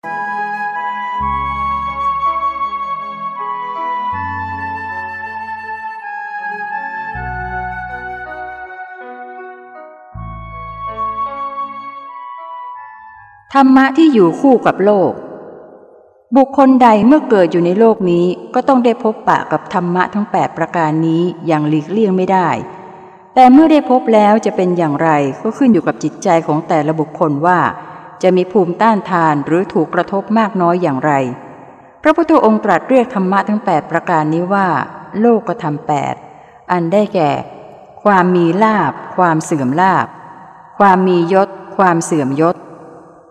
ธรรมะที่อยู่คู่กับโลกบุคคลใดเมื่อเกิดอยู่ในโลกนี้ก็ต้องได้พบปะกับธรรมะทั้ง8ประการนี้อย่างหลีกเลี่ยงไม่ได้แต่เมื่อได้พบแล้วจะเป็นอย่างไรก็ขึ้นอยู่กับจิตใจของแต่ละบุคคลว่าจะมีภูมิต้านทานหรือถูกกระทบมากน้อยอย่างไรพระพุทธองค์ตรัสเรียกธรรมะทั้ง8ประการนี้ว่าโลกธรรม8อันได้แก่ความมีลาภความเสื่อมลาภความมียศความเสื่อมยศ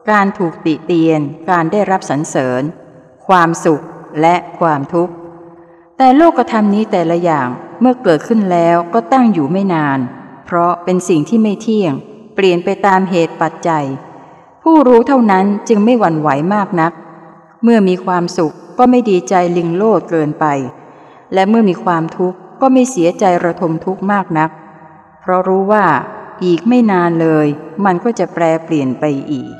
การถูกติเตียนการได้รับสรรเสริญความสุขและความทุกข์แต่โลกธรรมนี้แต่ละอย่างเมื่อเกิดขึ้นแล้วก็ตั้งอยู่ไม่นานเพราะเป็นสิ่งที่ไม่เที่ยงเปลี่ยนไปตามเหตุปัจจัยผู้รู้เท่านั้นจึงไม่หวั่นไหวมากนักเมื่อมีความสุขก็ไม่ดีใจลิงโลดเกินไปและเมื่อมีความทุกข์ก็ไม่เสียใจระทมทุกข์มากนักเพราะรู้ว่าอีกไม่นานเลยมันก็จะแปรเปลี่ยนไปอีก